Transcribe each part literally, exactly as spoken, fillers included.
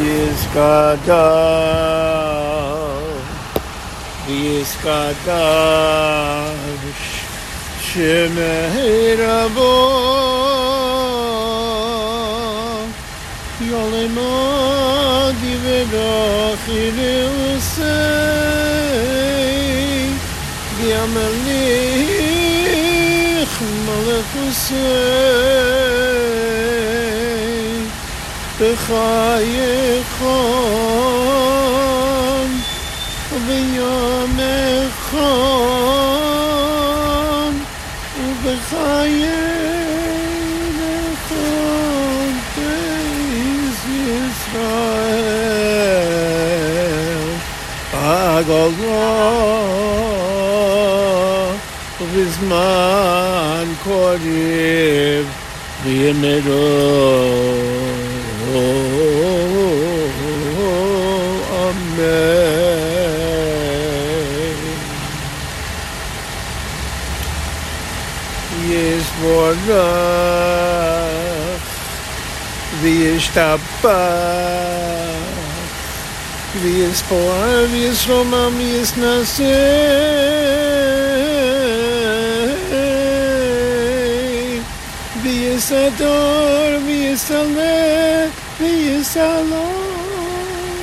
इसका दाश शमेरबो योलेमो दिवेदो खिलुसे दियामली खमलकुसे בחייכם ובימיכם ובחייכם בארץ ישראל בגלות ובזמן קריב בימי דור Oh, amen. Yes, Borach, wie ist Abba, wie ist Poal, wie ist Roma, wie ist Naseh, wie ist Ador, wie ist Alek, V'yishalom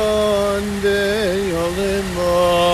on the